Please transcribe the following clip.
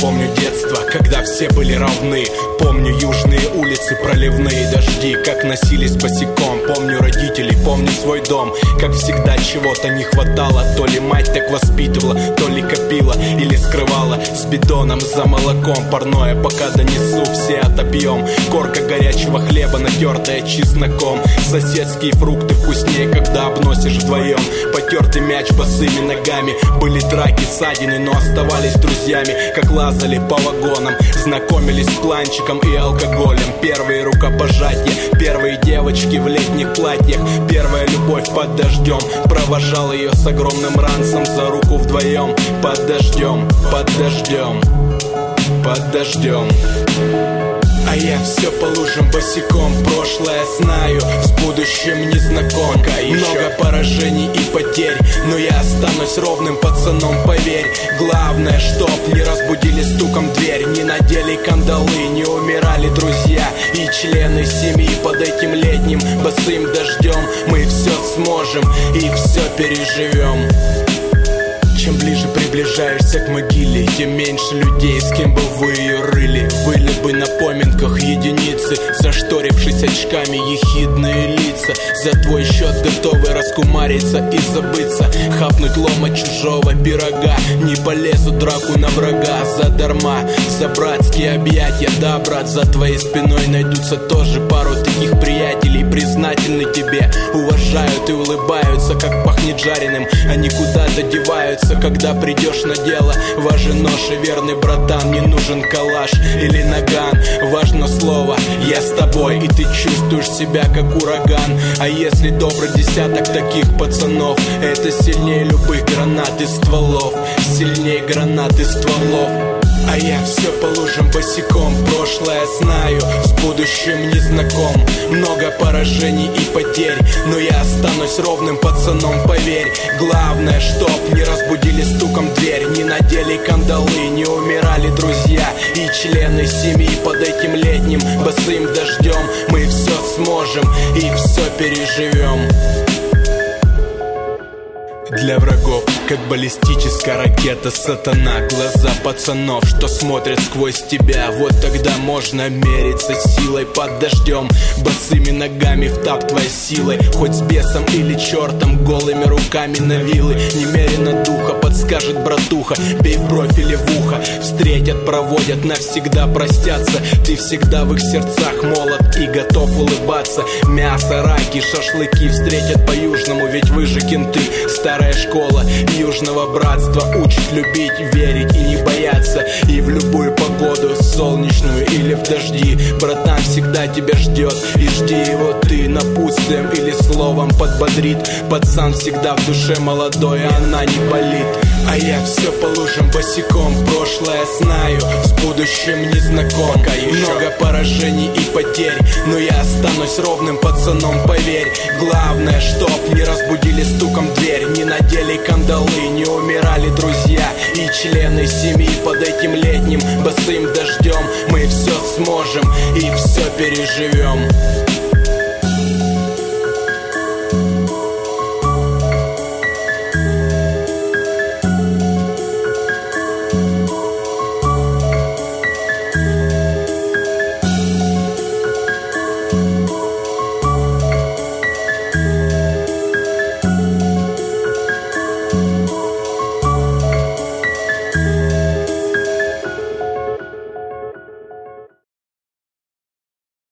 помню детство, когда все были равны. Помню южные улицы, проливные дожди, как носились босиком. Помню родителей, помню свой дом. Как всегда чего-то не хватало. То ли мать так воспитывала, то ли копила или скрывала. С бидоном за молоком парное пока донесу, все отопьем. Корка горячего хлеба, натертая чесноком. Соседские фрукты вкуснее, когда обносишь вдвоем. Потертый мяч босыми ногами. Были драки, ссадины, но оставались друзьями. Как лазали по вагонам, знакомились с планчиком и алкоголем. Первые рукопожатия, первые девочки в летних платьях. Первая любовь под дождем. Провожал ее с огромным ранцем за руку вдвоем. Под дождем, под дождем, под дождем. А я все по лужам босиком. Прошлое знаю, с будущим не знаком. Много поражений и потерь, но я останусь ровным пацаном, поверь. Главное, чтоб не разбудили стуком дверь, не надели кандалы, не умирали друзья и члены семьи. Под этим летним босым дождем мы все сможем и все переживем. Чем ближе приближаешься к могиле, тем меньше людей, с кем бы вы ее рыли. Были бы на поминках единицы, зашторившись очками, ехидные лица. За твой счет готовы раскумариться и забыться, хапнуть лома чужого пирога. Не полезу драку на врага задарма, за братские объятия. Да, брат, за твоей спиной найдутся тоже пару таких приятелей. Признательны тебе, уважают и улыбаются, как пахнет жареным. Они куда-то деваются, когда придешь на дело. Важен нож и верный братан, не нужен калаш или наган. Важно слово «я с тобой», и ты чувствуешь себя как ураган. А если добрый десяток таких пацанов, это сильнее любых гранат и стволов. Сильнее гранат и стволов. А я все по лужам босиком. Прошлое знаю, с будущим не знаком. Много поражений и потерь, но я останусь ровным пацаном, поверь. Главное, чтоб не разбудили стуком дверь, не надели кандалы, не умирали друзья и члены семьи. Под этим летним босым дождем мы все сможем и все переживем. Для врагов, как баллистическая ракета, сатана. Глаза пацанов, что смотрят сквозь тебя. Вот тогда можно мериться силой под дождем. Босыми ногами втаптывая силой, хоть с бесом или чертом, голыми руками на вилы. Немерено духа подскажет братуха, бей в профиле в ухо. Встретят, проводят, навсегда простятся. Ты всегда в их сердцах молод и готов улыбаться. Мясо, раки, шашлыки встретят по-южному, ведь вы же кенты. Старая школа южного братства учит любить, верить и не бояться. И в любую погоду, солнечную или в дожди, братан всегда тебя ждет. И жди его ты напутствием или словом подбодрит. Пацан всегда в душе молодой, а она не болит. А я все по лужам босиком. Прошлое знаю, с будущим не знаком. Много поражений и потерь, но я останусь ровным пацаном, поверь. Главное, чтоб не разбудили стуком дверь, не надели кандалы, не умирали друзья и члены семьи. Под этим летним босым дождем мы все сможем и все переживем.